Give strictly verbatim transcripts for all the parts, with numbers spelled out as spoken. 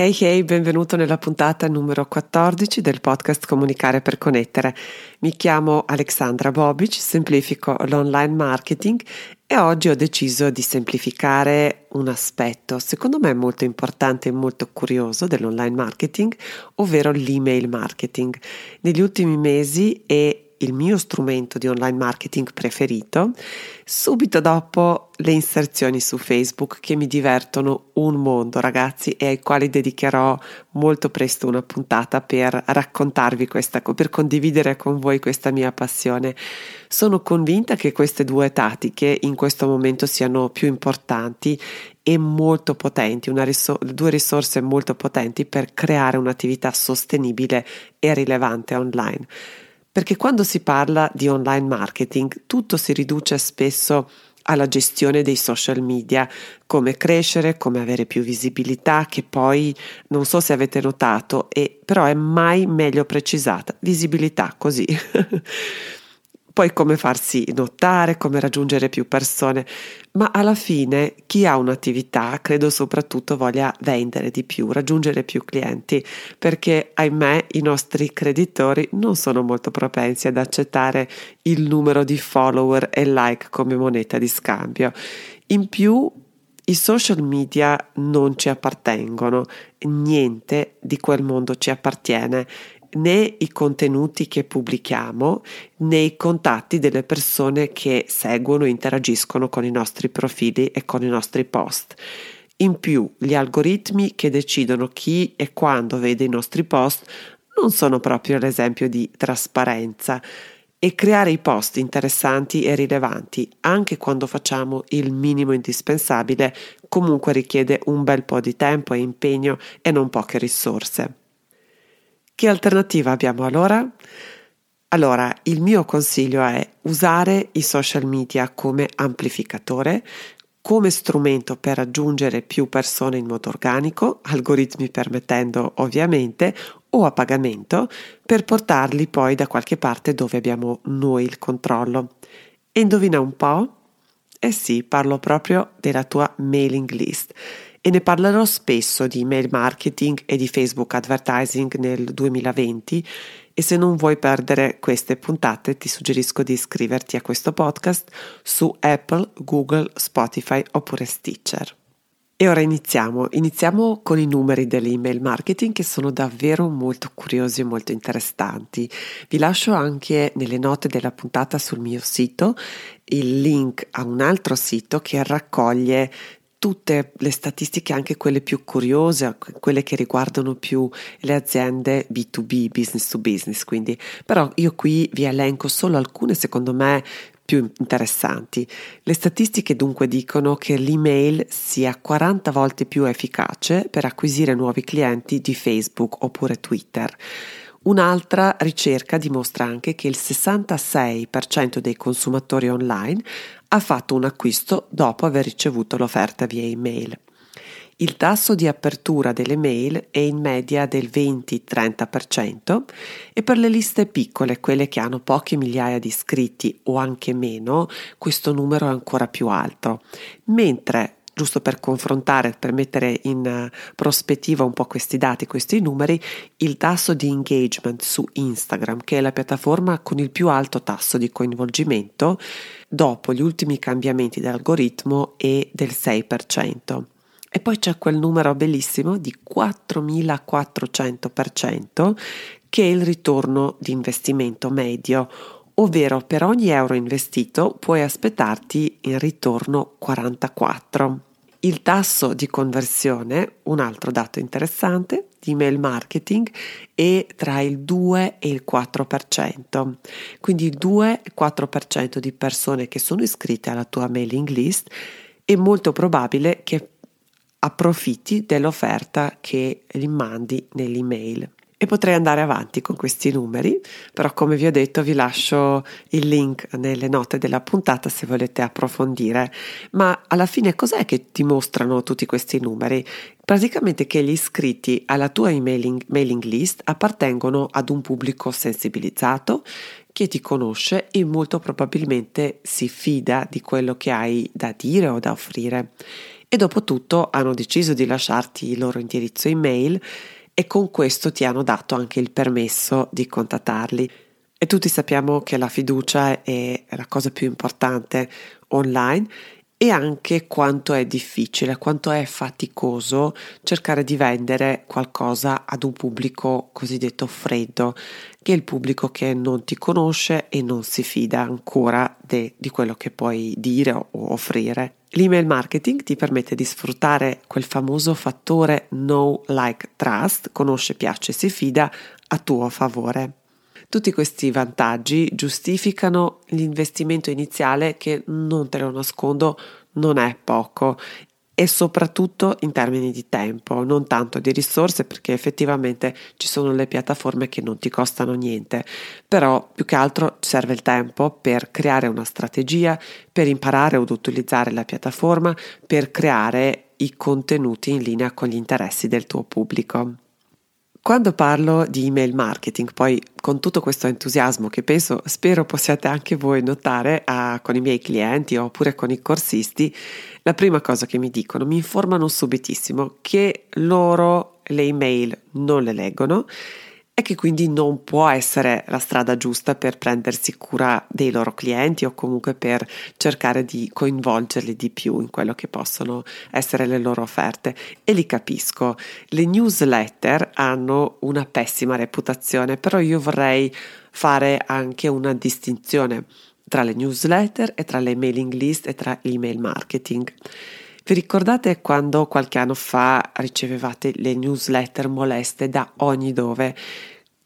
Hey hey, benvenuto nella puntata numero quattordici del podcast Comunicare per Connettere. Mi chiamo Alexandra Bobic, semplifico l'online marketing e oggi ho deciso di semplificare un aspetto secondo me molto importante e molto curioso dell'online marketing, ovvero l'email marketing. Negli ultimi mesi è il mio strumento di online marketing preferito, subito dopo le inserzioni su Facebook che mi divertono un mondo, ragazzi, e ai quali dedicherò molto presto una puntata per raccontarvi questa, per condividere con voi questa mia passione. Sono convinta che queste due tattiche in questo momento siano più importanti e molto potenti, una risor- due risorse molto potenti per creare un'attività sostenibile e rilevante online. Perché quando si parla di online marketing tutto si riduce spesso alla gestione dei social media, come crescere, come avere più visibilità, che poi non so se avete notato, e, però è mai meglio precisata, visibilità così. Poi come farsi notare, come raggiungere più persone, ma alla fine chi ha un'attività credo soprattutto voglia vendere di più, raggiungere più clienti, perché ahimè i nostri creditori non sono molto propensi ad accettare il numero di follower e like come moneta di scambio. In più i social media non ci appartengono, niente di quel mondo ci appartiene, né i contenuti che pubblichiamo, né i contatti delle persone che seguono e interagiscono con i nostri profili e con i nostri post. In più, gli algoritmi che decidono chi e quando vede i nostri post non sono proprio l'esempio di trasparenza. E creare i post interessanti e rilevanti, anche quando facciamo il minimo indispensabile, comunque richiede un bel po' di tempo e impegno e non poche risorse. Che alternativa abbiamo allora? Allora, il mio consiglio è usare i social media come amplificatore, come strumento per raggiungere più persone in modo organico, algoritmi permettendo ovviamente, o a pagamento, per portarli poi da qualche parte dove abbiamo noi il controllo. E indovina un po'? Eh sì, parlo proprio della tua mailing list. E ne parlerò spesso di email marketing e di Facebook advertising nel duemilaventi e se non vuoi perdere queste puntate ti suggerisco di iscriverti a questo podcast su Apple, Google, Spotify oppure Stitcher. E ora iniziamo, iniziamo con i numeri dell'email marketing che sono davvero molto curiosi e molto interessanti. Vi lascio anche nelle note della puntata sul mio sito il link a un altro sito che raccoglie tutte le statistiche, anche quelle più curiose, quelle che riguardano più le aziende B due B, business to business, quindi. Però io qui vi elenco solo alcune, secondo me, più interessanti. Le statistiche dunque dicono che l'email sia quaranta volte più efficace per acquisire nuovi clienti di Facebook oppure Twitter. Un'altra ricerca dimostra anche che il sessantasei per cento dei consumatori online ha fatto un acquisto dopo aver ricevuto l'offerta via email. Il tasso di apertura delle mail è in media del venti-trenta per cento e per le liste piccole, quelle che hanno poche migliaia di iscritti o anche meno, questo numero è ancora più alto, mentre giusto per confrontare, per mettere in prospettiva un po' questi dati, questi numeri, il tasso di engagement su Instagram, che è la piattaforma con il più alto tasso di coinvolgimento, dopo gli ultimi cambiamenti dell'algoritmo è del sei per cento. E poi c'è quel numero bellissimo di quattromilaquattrocento per cento che è il ritorno di investimento medio, ovvero per ogni euro investito puoi aspettarti in ritorno quarantaquattro. Il tasso di conversione, un altro dato interessante di email marketing, è tra il due e il quattro per cento, quindi il due-quattro per cento di persone che sono iscritte alla tua mailing list è molto probabile che approfitti dell'offerta che rimandi nell'email. E potrei andare avanti con questi numeri, però come vi ho detto vi lascio il link nelle note della puntata se volete approfondire. Ma alla fine cos'è che ti mostrano tutti questi numeri? Praticamente che gli iscritti alla tua emailing, mailing list appartengono ad un pubblico sensibilizzato che ti conosce e molto probabilmente si fida di quello che hai da dire o da offrire. E dopo tutto hanno deciso di lasciarti il loro indirizzo email e con questo ti hanno dato anche il permesso di contattarli. E tutti sappiamo che la fiducia è la cosa più importante online e anche quanto è difficile, quanto è faticoso cercare di vendere qualcosa ad un pubblico cosiddetto freddo, che è il pubblico che non ti conosce e non si fida ancora de, di quello che puoi dire o offrire. L'email marketing ti permette di sfruttare quel famoso fattore know, like, trust, conosce, piace, si fida, a tuo favore. Tutti questi vantaggi giustificano l'investimento iniziale che, non te lo nascondo, non è poco e soprattutto in termini di tempo, non tanto di risorse perché effettivamente ci sono le piattaforme che non ti costano niente, però più che altro serve il tempo per creare una strategia, per imparare ad utilizzare la piattaforma, per creare i contenuti in linea con gli interessi del tuo pubblico. Quando parlo di email marketing, poi con tutto questo entusiasmo che penso, spero possiate anche voi notare a, con i miei clienti oppure con i corsisti, la prima cosa che mi dicono, mi informano subitissimo che loro le email non le leggono e che quindi non può essere la strada giusta per prendersi cura dei loro clienti o comunque per cercare di coinvolgerli di più in quello che possono essere le loro offerte. E li capisco. Le newsletter hanno una pessima reputazione, però io vorrei fare anche una distinzione tra le newsletter e tra le mailing list e tra l'email marketing. Vi ricordate quando qualche anno fa ricevevate le newsletter moleste da ogni dove?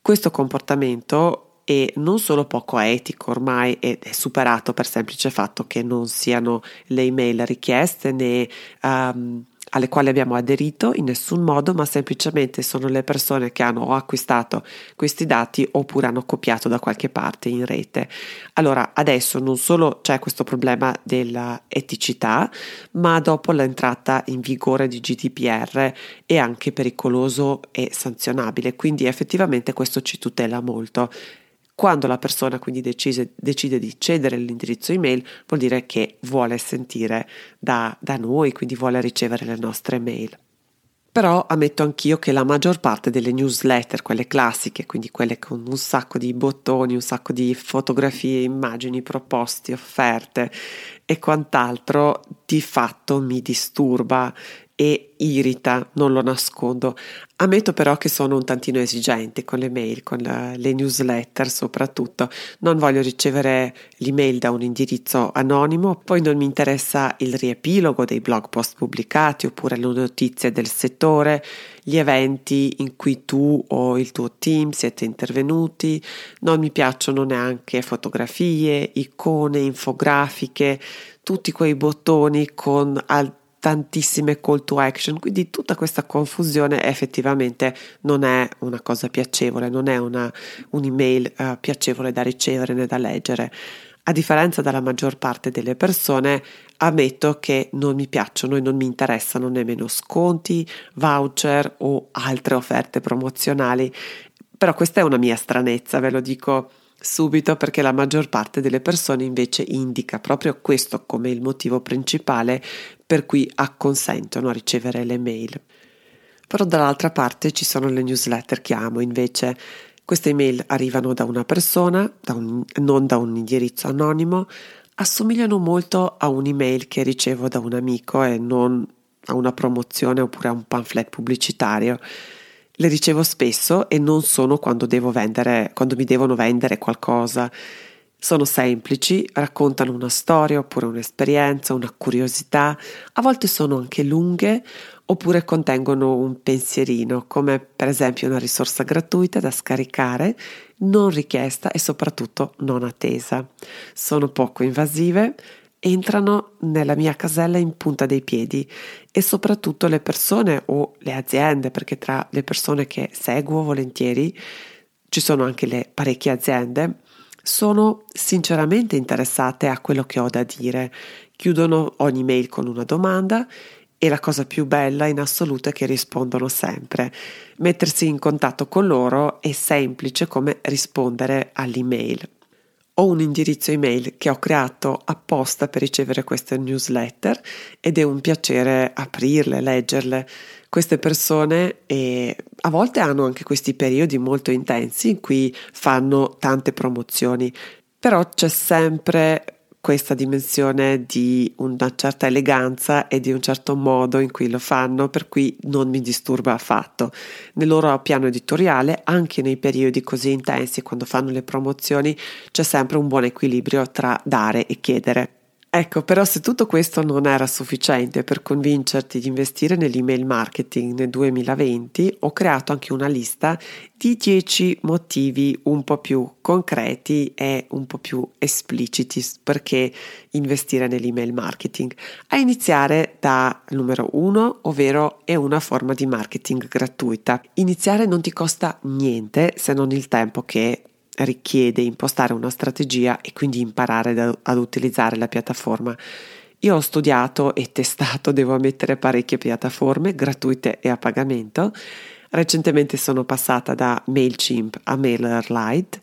Questo comportamento è non solo poco etico ormai ed è superato per semplice fatto che non siano le email richieste né um, alle quali abbiamo aderito in nessun modo, ma semplicemente sono le persone che hanno o acquistato questi dati oppure hanno copiato da qualche parte in rete. Allora adesso non solo c'è questo problema dell'eticità, ma dopo l'entrata in vigore di G D P R è anche pericoloso e sanzionabile, quindi effettivamente questo ci tutela molto. Quando la persona quindi decide, decide di cedere l'indirizzo email vuol dire che vuole sentire da, da noi, quindi vuole ricevere le nostre mail. Però ammetto anch'io che la maggior parte delle newsletter, quelle classiche, quindi quelle con un sacco di bottoni, un sacco di fotografie, immagini, proposte, offerte e quant'altro, di fatto mi disturba e irrita, non lo nascondo. Ammetto però che sono un tantino esigente con le mail, con la, le newsletter soprattutto. Non voglio ricevere l'email da un indirizzo anonimo, poi non mi interessa il riepilogo dei blog post pubblicati oppure le notizie del settore, gli eventi in cui tu o il tuo team siete intervenuti. Non mi piacciono neanche fotografie, icone, infografiche, tutti quei bottoni con al tantissime call to action, quindi tutta questa confusione effettivamente non è una cosa piacevole, non è una, un'email uh, piacevole da ricevere né da leggere. A differenza della maggior parte delle persone, ammetto che non mi piacciono e non mi interessano nemmeno sconti, voucher o altre offerte promozionali, però questa è una mia stranezza, ve lo dico subito perché la maggior parte delle persone invece indica proprio questo come il motivo principale per cui acconsentono a ricevere le mail. Però dall'altra parte ci sono le newsletter che amo invece. Queste email arrivano da una persona, da un, non da un indirizzo anonimo, assomigliano molto a un'email che ricevo da un amico e non a una promozione oppure a un pamphlet pubblicitario. Le ricevo spesso e non sono quando devo vendere, quando mi devono vendere qualcosa. Sono semplici, raccontano una storia oppure un'esperienza, una curiosità, a volte sono anche lunghe oppure contengono un pensierino, come per esempio una risorsa gratuita da scaricare, non richiesta e soprattutto non attesa. Sono poco invasive entrano nella mia casella in punta dei piedi, e soprattutto le persone o le aziende, perché tra le persone che seguo volentieri ci sono anche le parecchie aziende, sono sinceramente interessate a quello che ho da dire. Chiudono ogni mail con una domanda e la cosa più bella in assoluto è che rispondono sempre. Mettersi in contatto con loro è semplice come rispondere all'email. Ho un indirizzo email che ho creato apposta per ricevere queste newsletter ed è un piacere aprirle, leggerle. Queste persone eh, a volte hanno anche questi periodi molto intensi in cui fanno tante promozioni, però c'è sempre questa dimensione di una certa eleganza e di un certo modo in cui lo fanno, per cui non mi disturba affatto. Nel loro piano editoriale, anche nei periodi così intensi, quando fanno le promozioni, c'è sempre un buon equilibrio tra dare e chiedere. Ecco, però se tutto questo non era sufficiente per convincerti di investire nell'email marketing nel duemilaventi, ho creato anche una lista di dieci motivi un po' più concreti e un po' più espliciti perché investire nell'email marketing. A iniziare dal numero uno, ovvero è una forma di marketing gratuita. Iniziare non ti costa niente se non il tempo che richiede impostare una strategia e quindi imparare da, ad utilizzare la piattaforma. Io ho studiato e testato, devo ammettere, parecchie piattaforme gratuite e a pagamento. Recentemente sono passata da MailChimp a MailerLite.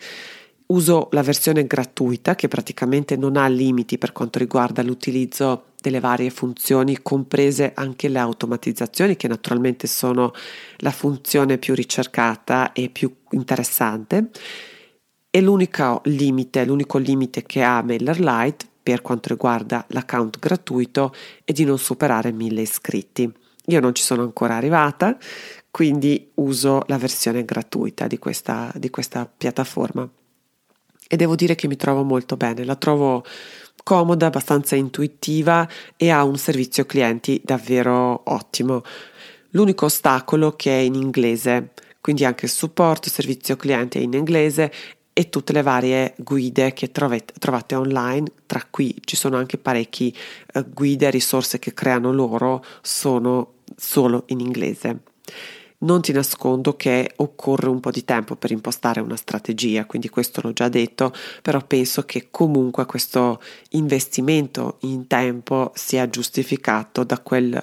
Uso la versione gratuita che praticamente non ha limiti per quanto riguarda l'utilizzo delle varie funzioni, comprese anche le automatizzazioni, che naturalmente sono la funzione più ricercata e più interessante. E l'unico limite, l'unico limite che ha MailerLite per quanto riguarda l'account gratuito è di non superare mille iscritti. Io non ci sono ancora arrivata, quindi uso la versione gratuita di questa, di questa piattaforma e devo dire che mi trovo molto bene, la trovo comoda, abbastanza intuitiva e ha un servizio clienti davvero ottimo. L'unico ostacolo che è in inglese, quindi anche il supporto, servizio cliente è in inglese, e tutte le varie guide che trovate, trovate online, tra cui ci sono anche parecchie eh, guide e risorse che creano loro, sono solo in inglese. Non ti nascondo che occorre un po' di tempo per impostare una strategia, quindi questo l'ho già detto, però penso che comunque questo investimento in tempo sia giustificato da quel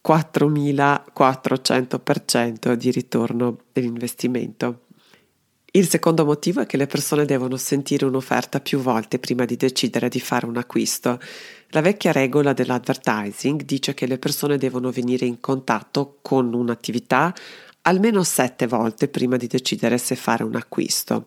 quattromilaquattrocento per cento di ritorno dell'investimento. Il secondo motivo è che le persone devono sentire un'offerta più volte prima di decidere di fare un acquisto. La vecchia regola dell'advertising dice che le persone devono venire in contatto con un'attività almeno sette volte prima di decidere se fare un acquisto.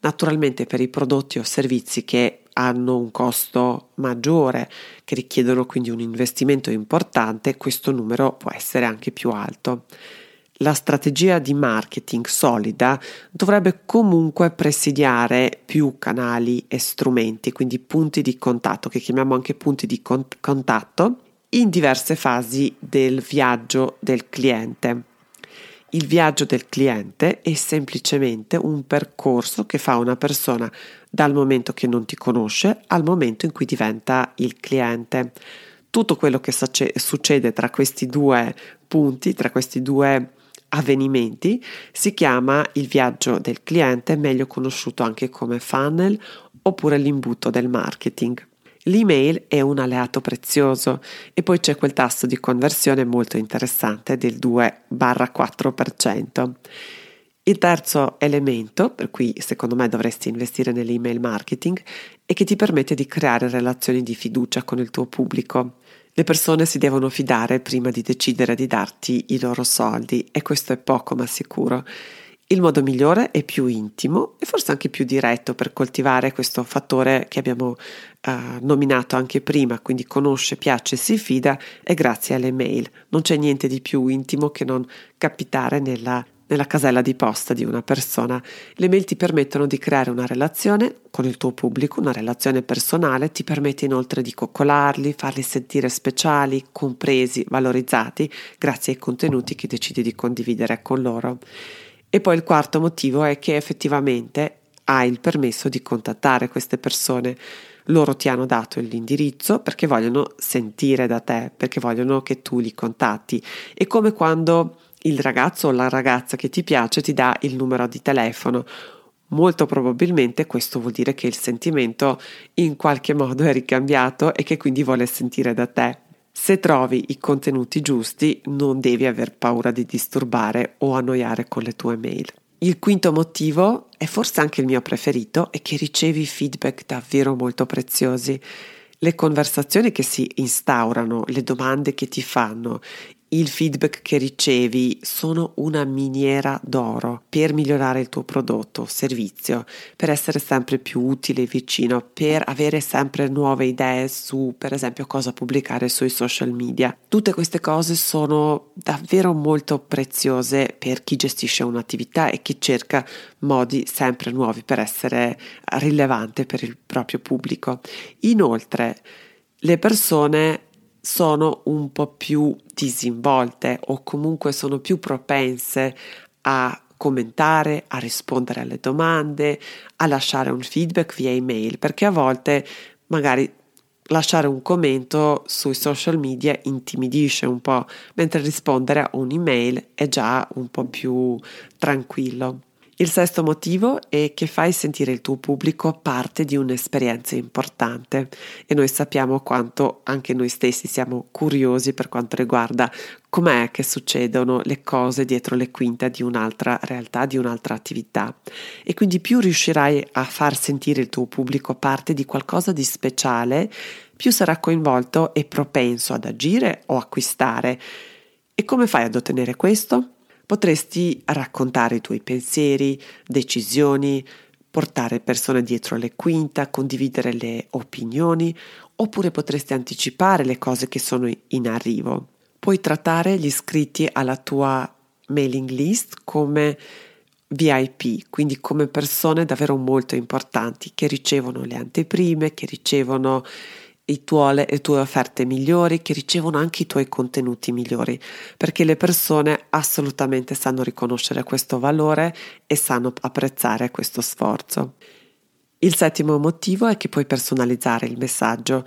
Naturalmente per i prodotti o servizi che hanno un costo maggiore, che richiedono quindi un investimento importante, questo numero può essere anche più alto. La strategia di marketing solida dovrebbe comunque presidiare più canali e strumenti, quindi punti di contatto, che chiamiamo anche punti di cont- contatto, in diverse fasi del viaggio del cliente. Il viaggio del cliente è semplicemente un percorso che fa una persona dal momento che non ti conosce al momento in cui diventa il cliente. Tutto quello che sace- succede tra questi due punti, tra questi due avvenimenti, si chiama il viaggio del cliente, meglio conosciuto anche come funnel oppure l'imbuto del marketing. L'email è un alleato prezioso e poi c'è quel tasso di conversione molto interessante del due a quattro per cento. Il terzo elemento, per cui secondo me dovresti investire nell'email marketing, è che ti permette di creare relazioni di fiducia con il tuo pubblico. Le persone si devono fidare prima di decidere di darti i loro soldi, e questo è poco ma sicuro. Il modo migliore è più intimo e forse anche più diretto per coltivare questo fattore che abbiamo eh, nominato anche prima, quindi conosce, piace, si fida, e grazie alle mail. Non c'è niente di più intimo che non capitare nella nella casella di posta di una persona. Le mail ti permettono di creare una relazione con il tuo pubblico, una relazione personale, ti permette inoltre di coccolarli, farli sentire speciali, compresi, valorizzati, grazie ai contenuti che decidi di condividere con loro. E poi il quarto motivo è che effettivamente hai il permesso di contattare queste persone. loro ti hanno dato l'indirizzo perché vogliono sentire da te, perché vogliono che tu li contatti. È come quando il ragazzo o la ragazza che ti piace ti dà il numero di telefono. Molto probabilmente questo vuol dire che il sentimento in qualche modo è ricambiato e che quindi vuole sentire da te. Se trovi i contenuti giusti, non devi aver paura di disturbare o annoiare con le tue mail. Il quinto motivo, e forse anche il mio preferito, è che ricevi feedback davvero molto preziosi. Le conversazioni che si instaurano, le domande che ti fanno, il feedback che ricevi sono una miniera d'oro per migliorare il tuo prodotto, servizio, per essere sempre più utile e vicino, per avere sempre nuove idee su, per esempio, cosa pubblicare sui social media. Tutte queste cose sono davvero molto preziose per chi gestisce un'attività e chi cerca modi sempre nuovi per essere rilevante per il proprio pubblico. Inoltre, le persone sono un po' più disinvolte o comunque sono più propense a commentare, a rispondere alle domande, a lasciare un feedback via email, perché a volte magari lasciare un commento sui social media intimidisce un po', mentre rispondere a un'email è già un po' più tranquillo. Il sesto motivo è che fai sentire il tuo pubblico parte di un'esperienza importante e noi sappiamo quanto anche noi stessi siamo curiosi per quanto riguarda com'è che succedono le cose dietro le quinte di un'altra realtà, di un'altra attività. E quindi più riuscirai a far sentire il tuo pubblico parte di qualcosa di speciale, più sarà coinvolto e propenso ad agire o acquistare. E come fai ad ottenere questo? Potresti raccontare i tuoi pensieri, decisioni, portare persone dietro le quinte, condividere le opinioni, oppure potresti anticipare le cose che sono in arrivo. Puoi trattare gli iscritti alla tua mailing list come V I P, quindi come persone davvero molto importanti che ricevono le anteprime, che ricevono I tuoi, le tue offerte migliori, che ricevono anche i tuoi contenuti migliori, perché le persone assolutamente sanno riconoscere questo valore e sanno apprezzare questo sforzo. Il settimo motivo è che puoi personalizzare il messaggio.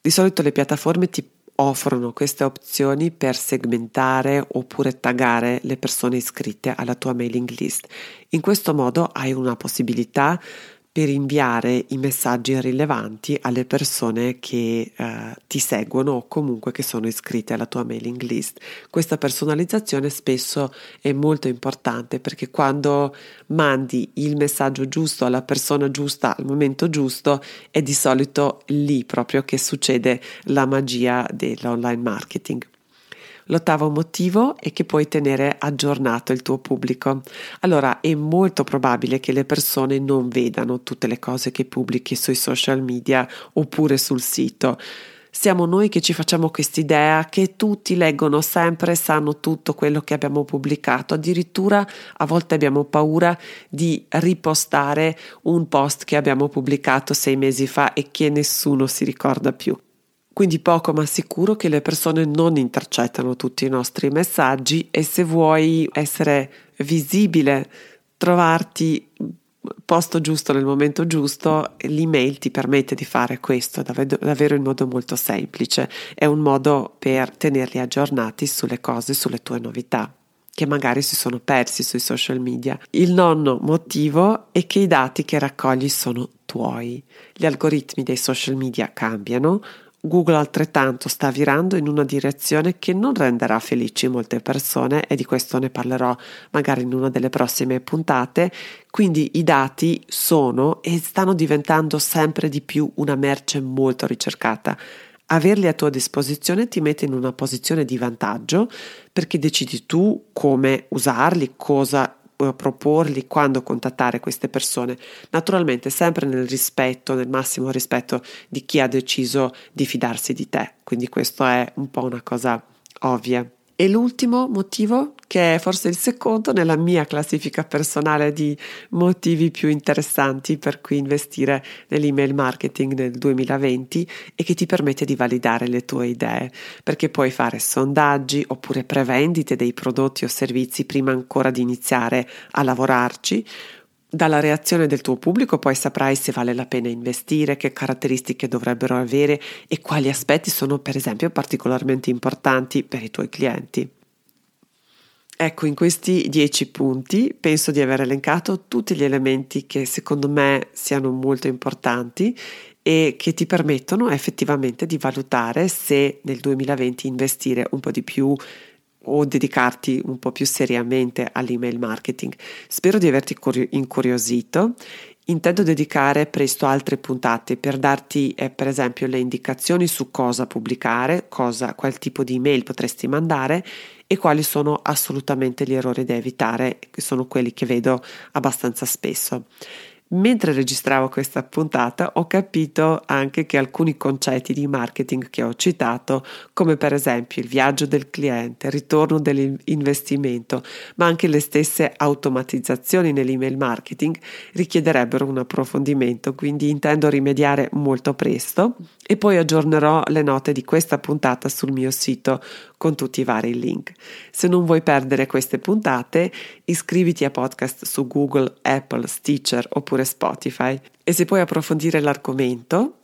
Di solito le piattaforme ti offrono queste opzioni per segmentare oppure taggare le persone iscritte alla tua mailing list. In questo modo hai una possibilità per inviare i messaggi rilevanti alle persone che eh, ti seguono o comunque che sono iscritte alla tua mailing list. Questa personalizzazione spesso è molto importante perché quando mandi il messaggio giusto alla persona giusta al momento giusto è di solito lì proprio che succede la magia dell'online marketing. L'ottavo motivo è che puoi tenere aggiornato il tuo pubblico. Allora, è molto probabile che le persone non vedano tutte le cose che pubblichi sui social media oppure sul sito. Siamo noi che ci facciamo quest'idea che tutti leggono sempre, sanno tutto quello che abbiamo pubblicato, addirittura a volte abbiamo paura di ripostare un post che abbiamo pubblicato sei mesi fa e che nessuno si ricorda più. Quindi poco ma sicuro che le persone non intercettano tutti i nostri messaggi e se vuoi essere visibile, trovarti posto giusto nel momento giusto, l'email ti permette di fare questo davvero in modo molto semplice. È un modo per tenerli aggiornati sulle cose, sulle tue novità che magari si sono persi sui social media. Il nono motivo è che i dati che raccogli sono tuoi. Gli algoritmi dei social media cambiano, Google altrettanto sta virando in una direzione che non renderà felici molte persone e di questo ne parlerò magari in una delle prossime puntate. Quindi i dati sono e stanno diventando sempre di più una merce molto ricercata. Averli a tua disposizione ti mette in una posizione di vantaggio perché decidi tu come usarli, cosa proporli, quando contattare queste persone, naturalmente sempre nel rispetto, nel massimo rispetto di chi ha deciso di fidarsi di te, quindi questo è un po' una cosa ovvia. E l'ultimo motivo, che è forse il secondo nella mia classifica personale di motivi più interessanti per cui investire nell'email marketing nel duemilaventi, e che ti permette di validare le tue idee, perché puoi fare sondaggi oppure prevendite dei prodotti o servizi prima ancora di iniziare a lavorarci, Dalla reazione del tuo pubblico poi saprai se vale la pena investire, che caratteristiche dovrebbero avere e quali aspetti sono per esempio particolarmente importanti per i tuoi clienti. Ecco, in questi dieci punti penso di aver elencato tutti gli elementi che secondo me siano molto importanti e che ti permettono effettivamente di valutare se nel duemilaventi investire un po' di più o dedicarti un po' più seriamente all'email marketing. Spero di averti incuriosito. Intendo dedicare presto altre puntate per darti eh, per esempio le indicazioni su cosa pubblicare, cosa, qual tipo di email potresti mandare e quali sono assolutamente gli errori da evitare, che sono quelli che vedo abbastanza spesso. Mentre registravo questa puntata ho capito anche che alcuni concetti di marketing che ho citato, come per esempio il viaggio del cliente, il ritorno dell'investimento, ma anche le stesse automatizzazioni nell'email marketing, richiederebbero un approfondimento, quindi intendo rimediare molto presto e poi aggiornerò le note di questa puntata sul mio sito con tutti i vari link. Se non vuoi perdere queste puntate, iscriviti a podcast su Google, Apple, Stitcher oppure Spotify, e se puoi approfondire l'argomento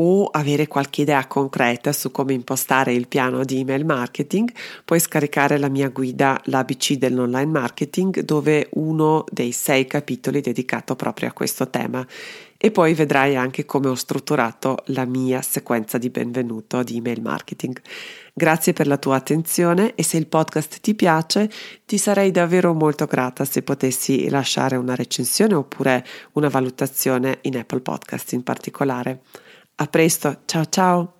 o avere qualche idea concreta su come impostare il piano di email marketing, puoi scaricare la mia guida l'A B C dell'online marketing, dove uno dei sei capitoli è dedicato proprio a questo tema, e poi vedrai anche come ho strutturato la mia sequenza di benvenuto di email marketing. Grazie per la tua attenzione e se il podcast ti piace ti sarei davvero molto grata se potessi lasciare una recensione oppure una valutazione in Apple Podcasts in particolare. A presto, ciao ciao!